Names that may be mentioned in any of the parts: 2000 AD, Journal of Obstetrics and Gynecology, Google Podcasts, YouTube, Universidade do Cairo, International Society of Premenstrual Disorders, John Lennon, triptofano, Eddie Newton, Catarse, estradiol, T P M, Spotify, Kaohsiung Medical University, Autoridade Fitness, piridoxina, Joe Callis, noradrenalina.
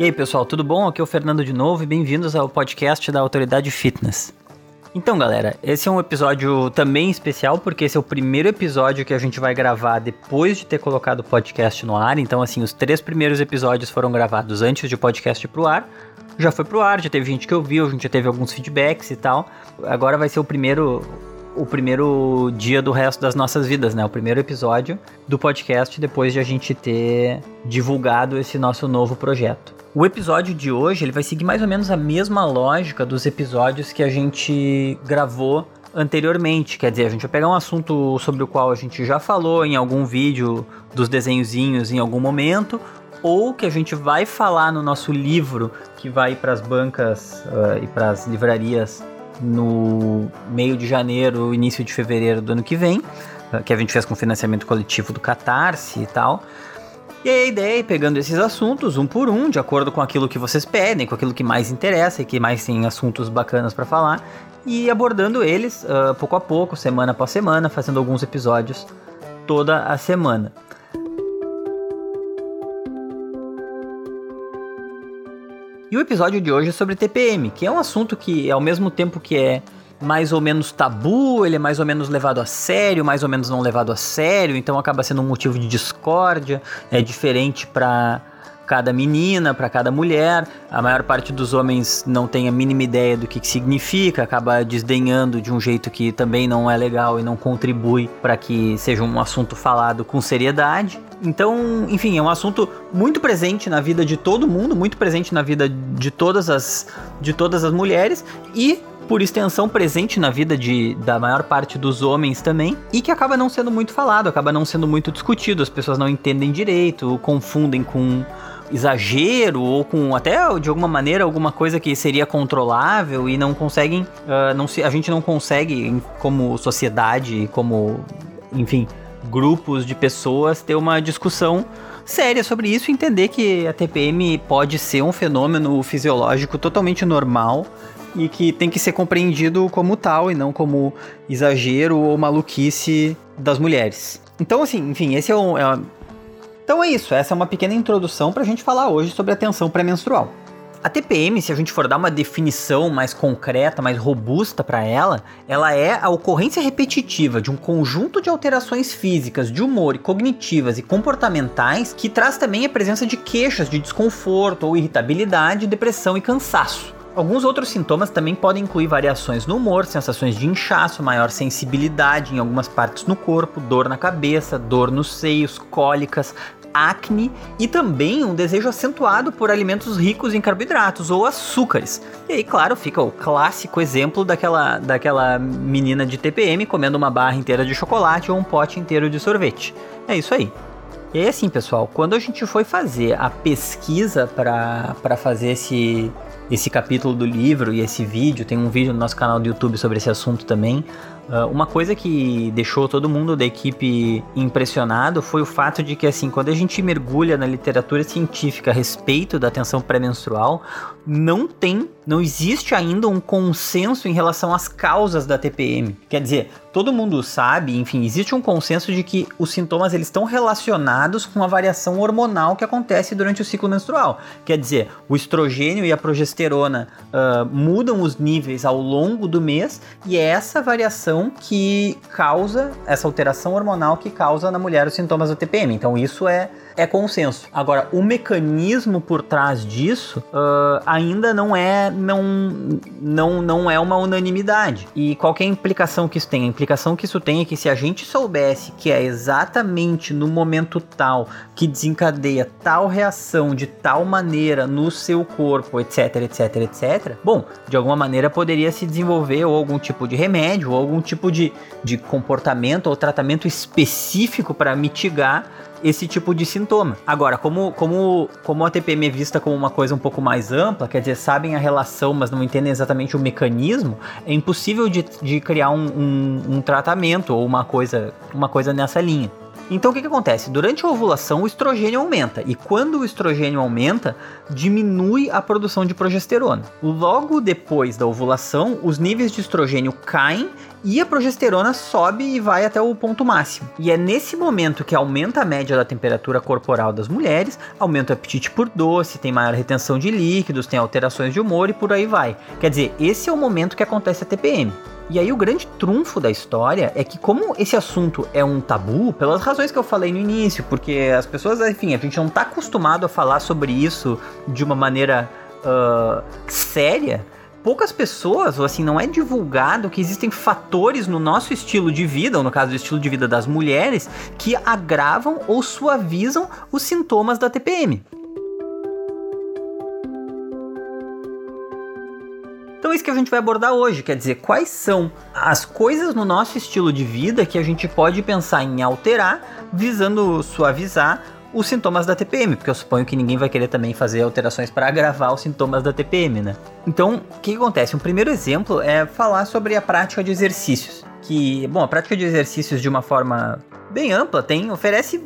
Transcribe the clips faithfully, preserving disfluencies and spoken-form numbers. E aí pessoal, tudo bom? Aqui é o Fernando de novo e bem-vindos ao podcast da Autoridade Fitness. Então galera, esse é um episódio também especial porque esse é o primeiro episódio que a gente vai gravar depois de ter colocado o podcast no ar. Então assim, os três primeiros episódios foram gravados antes de o podcast ir pro ar. Já foi pro ar, já teve gente que ouviu, a gente já teve alguns feedbacks e tal. Agora vai ser o primeiro... o primeiro dia do resto das nossas vidas, né? O primeiro episódio do podcast depois de a gente ter divulgado esse nosso novo projeto. O episódio de hoje, ele vai seguir mais ou menos a mesma lógica dos episódios que a gente gravou anteriormente. Quer dizer, a gente vai pegar um assunto sobre o qual a gente já falou em algum vídeo dos desenhozinhos em algum momento, ou que a gente vai falar no nosso livro que vai para as bancas uh, e para as livrarias no meio de janeiro, início de fevereiro do ano que vem, que a gente fez com financiamento coletivo do Catarse e tal. E aí a ideia é ir pegando esses assuntos um por um, de acordo com aquilo que vocês pedem, com aquilo que mais interessa e que mais tem assuntos bacanas para falar, e abordando eles uh, pouco a pouco, semana após semana, fazendo alguns episódios toda a semana. E o episódio de hoje é sobre T P M, que é um assunto que, ao mesmo tempo que é mais ou menos tabu, ele é mais ou menos levado a sério, mais ou menos não levado a sério, então acaba sendo um motivo de discórdia, é diferente para cada menina, para cada mulher. A maior parte dos homens não tem a mínima ideia do que, que significa, acaba desdenhando de um jeito que também não é legal e não contribui para que seja um assunto falado com seriedade. Então, enfim, é um assunto muito presente na vida de todo mundo, muito presente na vida de todas as, de todas as mulheres e, por extensão, presente na vida de, da maior parte dos homens também, e que acaba não sendo muito falado, acaba não sendo muito discutido, as pessoas não entendem direito, confundem com exagero ou com até, de alguma maneira, alguma coisa que seria controlável e não conseguem, uh, não se, a gente não consegue, como sociedade, como, enfim... grupos de pessoas ter uma discussão séria sobre isso e entender que a T P M pode ser um fenômeno fisiológico totalmente normal e que tem que ser compreendido como tal e não como exagero ou maluquice das mulheres. Então, assim, enfim, esse é um... É uma... Então é isso, essa é uma pequena introdução pra gente falar hoje sobre a tensão pré-menstrual. A T P M, se a gente for dar uma definição mais concreta, mais robusta para ela, ela é a ocorrência repetitiva de um conjunto de alterações físicas, de humor, e cognitivas e comportamentais que traz também a presença de queixas de desconforto ou irritabilidade, depressão e cansaço. Alguns outros sintomas também podem incluir variações no humor, sensações de inchaço, maior sensibilidade em algumas partes no corpo, dor na cabeça, dor nos seios, cólicas, acne e também um desejo acentuado por alimentos ricos em carboidratos ou açúcares. E aí, claro, fica o clássico exemplo daquela, daquela menina de T P M comendo uma barra inteira de chocolate ou um pote inteiro de sorvete. É isso aí. E aí, assim, pessoal, quando a gente foi fazer a pesquisa para para fazer esse, esse capítulo do livro e esse vídeo, tem um vídeo no nosso canal do YouTube sobre esse assunto também, Uh, uma coisa que deixou todo mundo da equipe impressionado foi o fato de que, assim, quando a gente mergulha na literatura científica a respeito da tensão pré-menstrual, não tem, não existe ainda um consenso em relação às causas da T P M. Quer dizer, todo mundo sabe, enfim, existe um consenso de que os sintomas eles estão relacionados com a variação hormonal que acontece durante o ciclo menstrual. Quer dizer, o estrogênio e a progesterona uh, mudam os níveis ao longo do mês e é essa variação que causa, essa alteração hormonal que causa na mulher os sintomas da T P M. Então isso é, é consenso. Agora, o mecanismo por trás disso uh, ainda não é, não, não, não é uma unanimidade. E qual que é a implicação que isso tem? A implicação que isso tem é que se a gente soubesse que é exatamente no momento tal que desencadeia tal reação de tal maneira no seu corpo, etc, etc, etc, bom, de alguma maneira poderia se desenvolver ou algum tipo de remédio ou algum tipo de, de comportamento ou tratamento específico para mitigar esse tipo de sintoma. Agora, como, como, como a T P M é vista como uma coisa um pouco mais ampla, quer dizer, sabem a relação, mas não entendem exatamente o mecanismo, é impossível de, de criar um, um, um tratamento ou uma coisa, uma coisa nessa linha. Então o que que acontece? Durante a ovulação o estrogênio aumenta, e quando o estrogênio aumenta, diminui a produção de progesterona. Logo depois da ovulação, os níveis de estrogênio caem e a progesterona sobe e vai até o ponto máximo. E é nesse momento que aumenta a média da temperatura corporal das mulheres, aumenta o apetite por doce, tem maior retenção de líquidos, tem alterações de humor e por aí vai. Quer dizer, esse é o momento que acontece a T P M. E aí o grande trunfo da história é que, como esse assunto é um tabu, pelas razões que eu falei no início, porque as pessoas, enfim, a gente não está acostumado a falar sobre isso de uma maneira uh, séria, poucas pessoas, ou assim, não é divulgado que existem fatores no nosso estilo de vida, ou no caso do estilo de vida das mulheres, que agravam ou suavizam os sintomas da T P M. Então é isso que a gente vai abordar hoje, quer dizer, quais são as coisas no nosso estilo de vida que a gente pode pensar em alterar, visando suavizar os sintomas da T P M, porque eu suponho que ninguém vai querer também fazer alterações para agravar os sintomas da T P M, né? Então, o que acontece? Um primeiro exemplo é falar sobre a prática de exercícios, que, bom, a prática de exercícios de uma forma bem ampla tem, oferece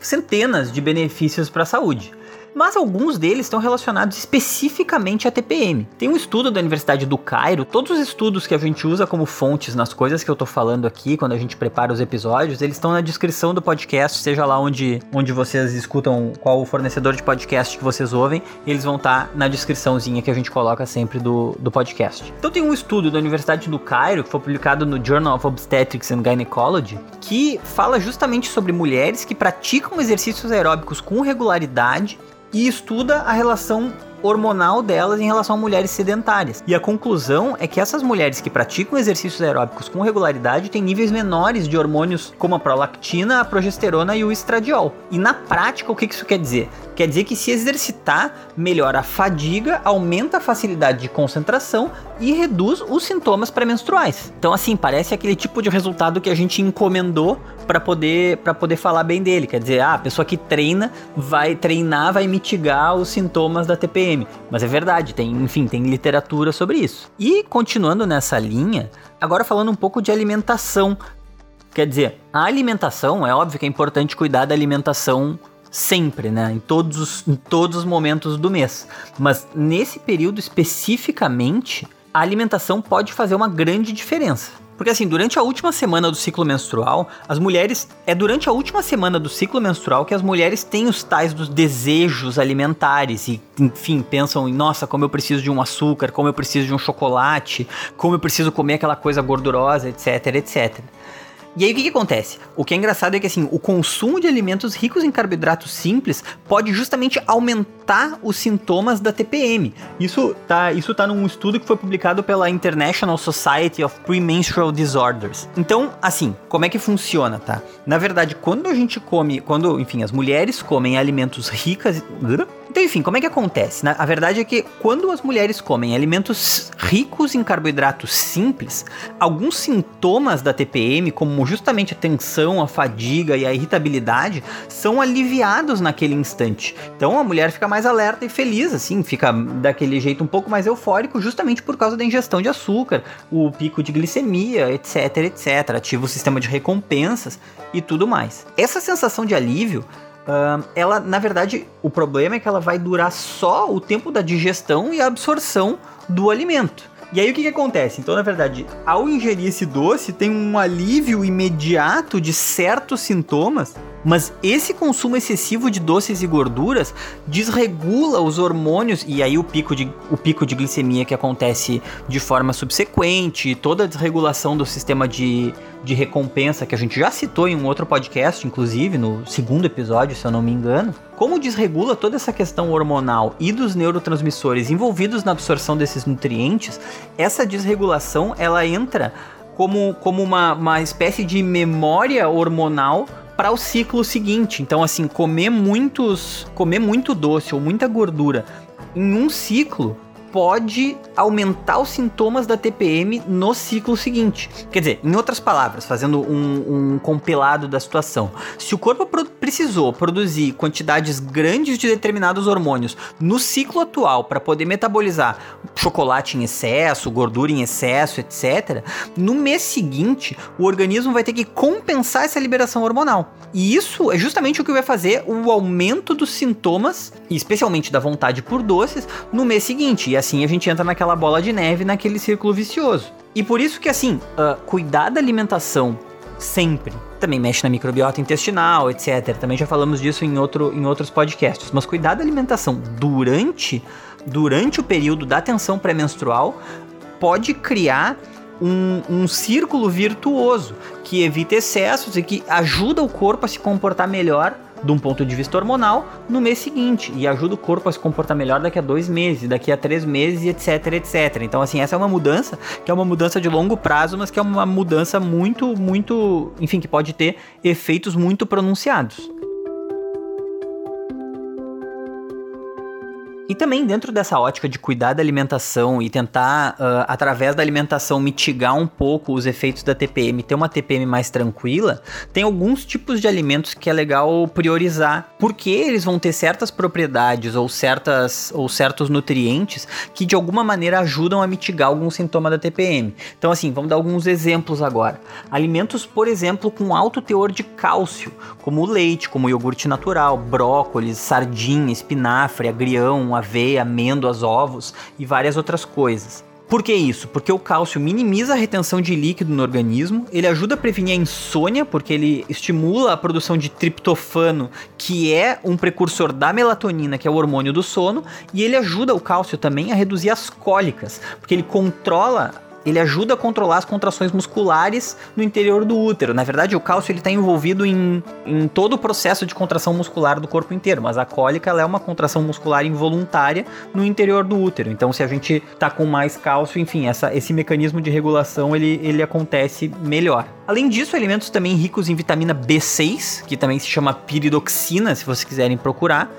centenas de benefícios para a saúde. Mas alguns deles estão relacionados especificamente à T P M. Tem um estudo da Universidade do Cairo, todos os estudos que a gente usa como fontes nas coisas que eu tô falando aqui, quando a gente prepara os episódios, eles estão na descrição do podcast, seja lá onde, onde vocês escutam, qual o fornecedor de podcast que vocês ouvem, eles vão estar na descriçãozinha que a gente coloca sempre do, do podcast. Então tem um estudo da Universidade do Cairo, que foi publicado no Journal of Obstetrics and Gynecology, que fala justamente sobre mulheres que praticam exercícios aeróbicos com regularidade, e estuda a relação hormonal delas em relação a mulheres sedentárias. E a conclusão é que essas mulheres que praticam exercícios aeróbicos com regularidade têm níveis menores de hormônios como a prolactina, a progesterona e o estradiol. E na prática, o que isso quer dizer? Quer dizer que se exercitar melhora a fadiga, aumenta a facilidade de concentração e reduz os sintomas pré-menstruais. Então assim, parece aquele tipo de resultado que a gente encomendou para poder, para poder falar bem dele. Quer dizer, ah, a pessoa que treina vai treinar, vai mitigar os sintomas da T P M. Mas é verdade, tem, enfim, tem literatura sobre isso. E continuando nessa linha, agora falando um pouco de alimentação. Quer dizer, a alimentação, é óbvio que é importante cuidar da alimentação sempre, né? Em todos os, em todos os momentos do mês. Mas nesse período especificamente, a alimentação pode fazer uma grande diferença. Porque assim, durante a última semana do ciclo menstrual, as mulheres... É durante a última semana do ciclo menstrual que as mulheres têm os tais dos desejos alimentares e, enfim, pensam em, nossa, como eu preciso de um açúcar, como eu preciso de um chocolate, como eu preciso comer aquela coisa gordurosa, etc, et cetera. E aí o que que acontece? O que é engraçado é que assim, o consumo de alimentos ricos em carboidratos simples pode justamente aumentar os sintomas da T P M. Isso tá, isso tá num estudo que foi publicado pela International Society of Premenstrual Disorders. Então, assim, como é que funciona, tá? Na verdade, quando a gente come, quando, enfim, as mulheres comem alimentos ricas... Então, enfim, como é que acontece? A verdade é que quando as mulheres comem alimentos ricos em carboidratos simples, alguns sintomas da T P M, como justamente a tensão, a fadiga e a irritabilidade, são aliviados naquele instante. Então a mulher fica mais alerta e feliz, assim, fica daquele jeito um pouco mais eufórico, justamente por causa da ingestão de açúcar, o pico de glicemia, etc, et cetera. Ativa o sistema de recompensas e tudo mais. Essa sensação de alívio, Uh, ela, na verdade, o problema é que ela vai durar só o tempo da digestão e a absorção do alimento. E aí o que que acontece? Então, na verdade, ao ingerir esse doce, tem um alívio imediato de certos sintomas, mas esse consumo excessivo de doces e gorduras desregula os hormônios, e aí o pico de, o pico de glicemia que acontece de forma subsequente, toda a desregulação do sistema de, de recompensa, que a gente já citou em um outro podcast, inclusive no segundo episódio, se eu não me engano. Como desregula toda essa questão hormonal e dos neurotransmissores envolvidos na absorção desses nutrientes, essa desregulação ela entra como, como uma, uma espécie de memória hormonal para o ciclo seguinte. Então assim, comer muitos, comer muito doce ou muita gordura em um ciclo pode aumentar os sintomas da T P M no ciclo seguinte. Quer dizer, em outras palavras, fazendo um, um compilado da situação, se o corpo precisou produzir quantidades grandes de determinados hormônios no ciclo atual para poder metabolizar chocolate em excesso, gordura em excesso, etcétera, no mês seguinte o organismo vai ter que compensar essa liberação hormonal. E isso é justamente o que vai fazer o aumento dos sintomas, especialmente da vontade por doces, no mês seguinte. E assim a gente entra naquela bola de neve, naquele círculo vicioso. E por isso que, assim, uh, cuidar da alimentação sempre também mexe na microbiota intestinal, etcétera. Também já falamos disso em, outro, em outros podcasts. Mas cuidar da alimentação durante, durante o período da tensão pré-menstrual pode criar um, um círculo virtuoso que evita excessos e que ajuda o corpo a se comportar melhor de um ponto de vista hormonal no mês seguinte, e ajuda o corpo a se comportar melhor daqui a dois meses, daqui a três meses, etc, etc. Então, assim, essa é uma mudança que é uma mudança de longo prazo, mas que é uma mudança muito, muito, enfim, que pode ter efeitos muito pronunciados. E também dentro dessa ótica de cuidar da alimentação e tentar, uh, através da alimentação, mitigar um pouco os efeitos da T P M, ter uma T P M mais tranquila, tem alguns tipos de alimentos que é legal priorizar, porque eles vão ter certas propriedades ou, certas, ou certos nutrientes que de alguma maneira ajudam a mitigar algum sintoma da T P M. Então, assim, vamos dar alguns exemplos agora. Alimentos, por exemplo, com alto teor de cálcio, como leite, como iogurte natural, brócolis, sardinha, espinafre, agrião, aveia, amêndoas, ovos e várias outras coisas. Por que isso? Porque o cálcio minimiza a retenção de líquido no organismo, ele ajuda a prevenir a insônia, porque ele estimula a produção de triptofano, que é um precursor da melatonina, que é o hormônio do sono, e ele ajuda o cálcio também a reduzir as cólicas, porque ele controla Ele ajuda a controlar as contrações musculares no interior do útero. Na verdade, o cálcio está envolvido em, em todo o processo de contração muscular do corpo inteiro, mas a cólica ela é uma contração muscular involuntária no interior do útero. Então, se a gente está com mais cálcio, enfim, essa, esse mecanismo de regulação ele, ele acontece melhor. Além disso, alimentos também ricos em vitamina B seis, que também se chama piridoxina, se vocês quiserem procurar,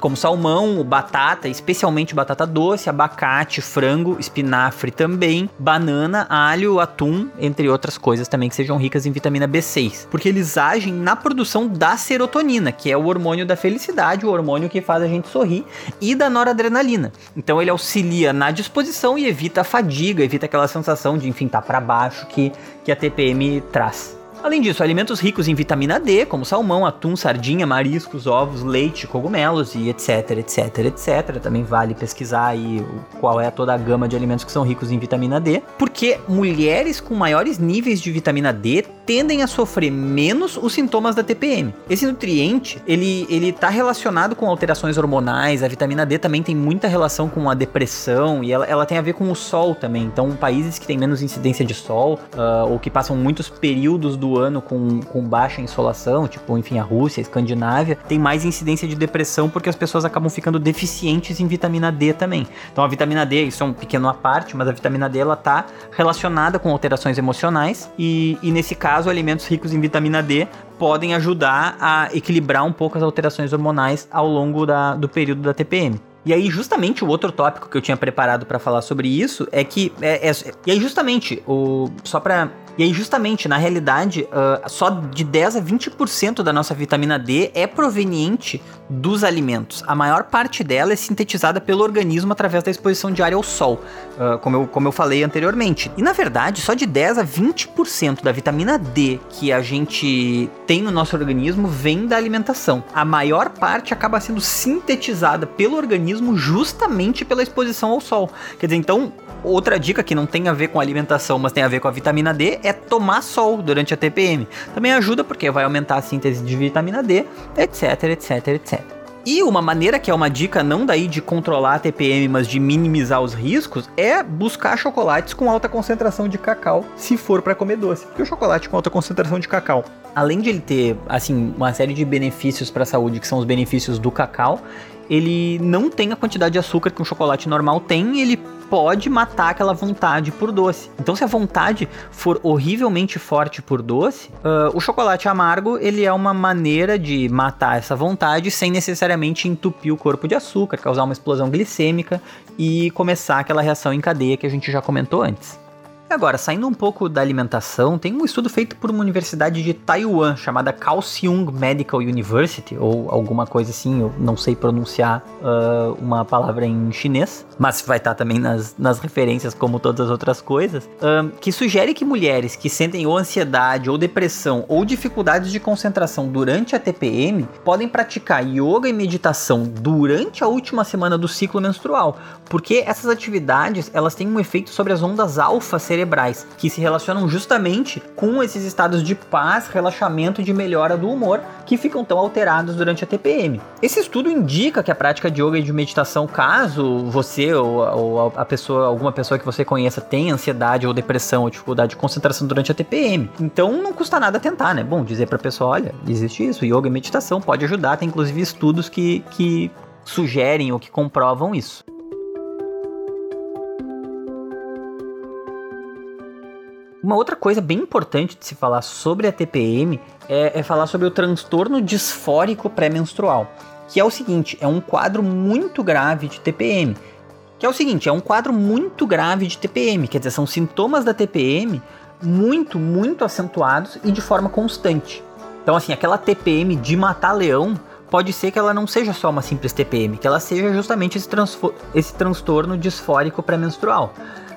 como salmão, batata, especialmente batata doce, abacate, frango, espinafre também, banana, alho, atum, entre outras coisas também que sejam ricas em vitamina B seis, porque eles agem na produção da serotonina, que é o hormônio da felicidade, o hormônio que faz a gente sorrir, e da noradrenalina. Então ele auxilia na disposição e evita a fadiga, evita aquela sensação de, enfim, tá pra baixo que, que a T P M traz. Além disso, alimentos ricos em vitamina D, como salmão, atum, sardinha, mariscos, ovos, leite, cogumelos e etc, etc, etcétera. Também vale pesquisar aí qual é toda a gama de alimentos que são ricos em vitamina D, porque mulheres com maiores níveis de vitamina D tendem a sofrer menos os sintomas da T P M. Esse nutriente, ele, ele tá relacionado com alterações hormonais, a vitamina D também tem muita relação com a depressão e ela, ela tem a ver com o sol também. Então, países que têm menos incidência de sol, uh, ou que passam muitos períodos do ano com, com baixa insolação, tipo, enfim, a Rússia, a Escandinávia, tem mais incidência de depressão porque as pessoas acabam ficando deficientes em vitamina D também. Então a vitamina D, isso é um pequeno à parte, mas a vitamina D ela tá relacionada com alterações emocionais e, e nesse caso alimentos ricos em vitamina D podem ajudar a equilibrar um pouco as alterações hormonais ao longo da, do período da T P M. E aí, justamente, o outro tópico que eu tinha preparado para falar sobre isso é que... É, é, e aí, justamente, o, só para... E aí, justamente, na realidade, uh, só de dez a vinte por cento da nossa vitamina D é proveniente dos alimentos. A maior parte dela é sintetizada pelo organismo através da exposição diária ao sol, uh, como, eu, como eu falei anteriormente. E, na verdade, só de dez a vinte por cento da vitamina D que a gente tem no nosso organismo vem da alimentação. A maior parte acaba sendo sintetizada pelo organismo justamente pela exposição ao sol. Quer dizer, então, outra dica que não tem a ver com alimentação, mas tem a ver com a vitamina D, é tomar sol durante a T P M. Também ajuda porque vai aumentar a síntese de vitamina D, etc, etc, etcétera. E uma maneira que é uma dica não daí de controlar a T P M, mas de minimizar os riscos, é buscar chocolates com alta concentração de cacau, se for para comer doce. Porque o chocolate com alta concentração de cacau, além de ele ter, assim, uma série de benefícios para a saúde, que são os benefícios do cacau, ele não tem a quantidade de açúcar que um chocolate normal tem, ele pode matar aquela vontade por doce. Então, se a vontade for horrivelmente forte por doce, uh, o chocolate amargo, ele é uma maneira de matar essa vontade sem necessariamente entupir o corpo de açúcar, causar uma explosão glicêmica e começar aquela reação em cadeia que a gente já comentou antes. Agora, saindo um pouco da alimentação, tem um estudo feito por uma universidade de Taiwan, chamada Kaohsiung Medical University, ou alguma coisa assim, eu não sei pronunciar uh, uma palavra em chinês, mas vai estar também nas, nas referências, como todas as outras coisas, um, que sugere que mulheres que sentem ou ansiedade, ou depressão, ou dificuldades de concentração durante a T P M, podem praticar yoga e meditação durante a última semana do ciclo menstrual, porque essas atividades, elas têm um efeito sobre as ondas alfa cerebrais, que se relacionam justamente com esses estados de paz, relaxamento e de melhora do humor, que ficam tão alterados durante a T P M. Esse estudo indica que a prática de yoga e de meditação, caso você ou, ou a pessoa, alguma pessoa que você conheça tenha ansiedade ou depressão ou dificuldade de concentração durante a T P M. Então não custa nada tentar, né? Bom, dizer pra pessoa, olha, existe isso, yoga e meditação pode ajudar, tem inclusive estudos que, que sugerem ou que comprovam isso. Uma outra coisa bem importante de se falar sobre a T P M é, é falar sobre o transtorno disfórico pré-menstrual, que é o seguinte, é um quadro muito grave de T P M, que é o seguinte, é um quadro muito grave de T P M, quer dizer, são sintomas da T P M muito, muito acentuados e de forma constante. Então, assim, aquela T P M de matar leão, pode ser que ela não seja só uma simples T P M, que ela seja justamente esse, transfo- esse transtorno disfórico pré-menstrual.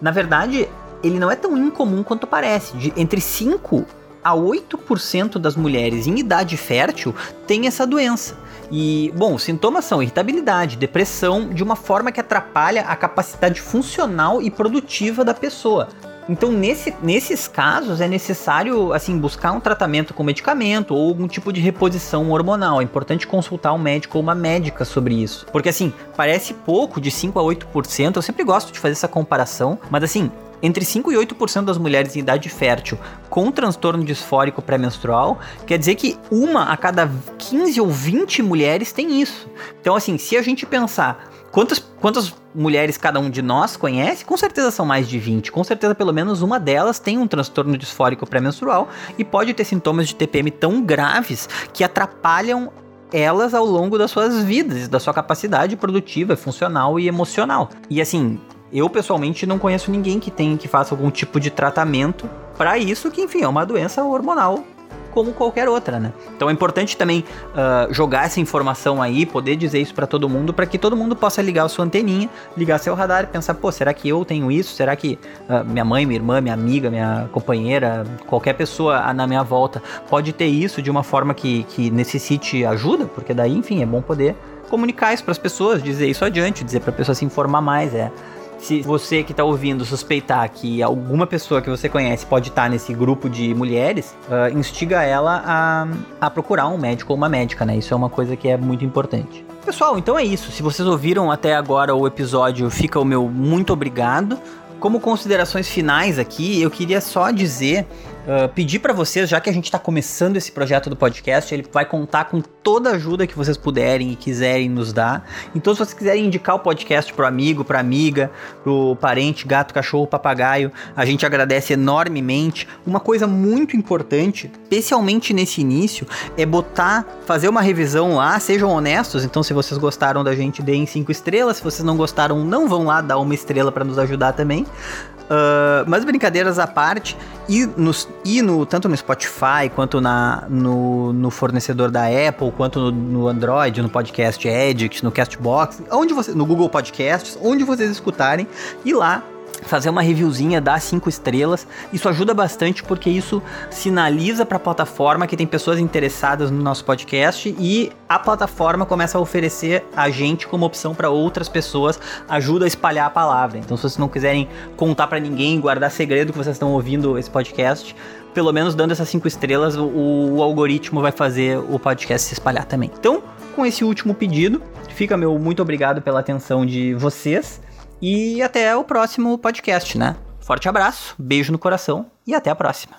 Na verdade, ele não é tão incomum quanto parece. De, entre cinco por cento a oito por cento das mulheres em idade fértil têm essa doença. E, bom, os sintomas são irritabilidade, depressão, de uma forma que atrapalha a capacidade funcional e produtiva da pessoa. Então, nesse, nesses casos, é necessário, assim, buscar um tratamento com medicamento ou algum tipo de reposição hormonal. É importante consultar um médico ou uma médica sobre isso. Porque, assim, parece pouco, de cinco por cento a oito por cento. Eu sempre gosto de fazer essa comparação, mas, assim, entre cinco por cento e oito por cento das mulheres em idade fértil com transtorno disfórico pré-menstrual, quer dizer que uma a cada quinze ou vinte mulheres tem isso. Então, assim, se a gente pensar quantas, quantas mulheres cada um de nós conhece, com certeza são mais de vinte, com certeza pelo menos uma delas tem um transtorno disfórico pré-menstrual e pode ter sintomas de T P M tão graves que atrapalham elas ao longo das suas vidas, da sua capacidade produtiva, funcional e emocional. E, assim, eu, pessoalmente, não conheço ninguém que tenha que faça algum tipo de tratamento para isso, que, enfim, é uma doença hormonal como qualquer outra, né? Então é importante também uh, jogar essa informação aí, poder dizer isso para todo mundo, para que todo mundo possa ligar a sua anteninha, ligar seu radar e pensar, pô, será que eu tenho isso? Será que uh, minha mãe, minha irmã, minha amiga, minha companheira, qualquer pessoa na minha volta pode ter isso de uma forma que, que necessite ajuda? Porque daí, enfim, é bom poder comunicar isso para as pessoas, dizer isso adiante, dizer para a pessoa se informar mais, é... Se você que está ouvindo suspeitar que alguma pessoa que você conhece pode estar nesse grupo de mulheres, uh, instiga ela a, a procurar um médico ou uma médica, né? Isso é uma coisa que é muito importante. Pessoal, então é isso. Se vocês ouviram até agora o episódio, fica o meu muito obrigado. Como considerações finais aqui, eu queria só dizer... Uh, pedir para vocês, já que a gente está começando esse projeto do podcast, ele vai contar com toda a ajuda que vocês puderem e quiserem nos dar. Então, se vocês quiserem indicar o podcast pro amigo, pra amiga, pro parente, gato, cachorro, papagaio, a gente agradece enormemente. Uma coisa muito importante, especialmente nesse início, é botar, fazer uma revisão lá, sejam honestos. Então, se vocês gostaram da gente, deem cinco estrelas. Se vocês não gostaram, não vão lá dar uma estrela para nos ajudar também. Uh, mas brincadeiras à parte, e, nos, e no, tanto no Spotify quanto na, no, no fornecedor da Apple, quanto no, no Android, no Podcast Edit, no Castbox, onde você, no Google Podcasts, onde vocês escutarem, e lá fazer uma reviewzinha, dar cinco estrelas. Isso ajuda bastante porque isso sinaliza para a plataforma que tem pessoas interessadas no nosso podcast e a plataforma começa a oferecer a gente como opção para outras pessoas, ajuda a espalhar a palavra. Então, se vocês não quiserem contar para ninguém, guardar segredo que vocês estão ouvindo esse podcast, pelo menos dando essas cinco estrelas, o, o algoritmo vai fazer o podcast se espalhar também. Então, com esse último pedido, fica meu muito obrigado pela atenção de vocês. E até o próximo podcast, né? Forte abraço, beijo no coração e até a próxima.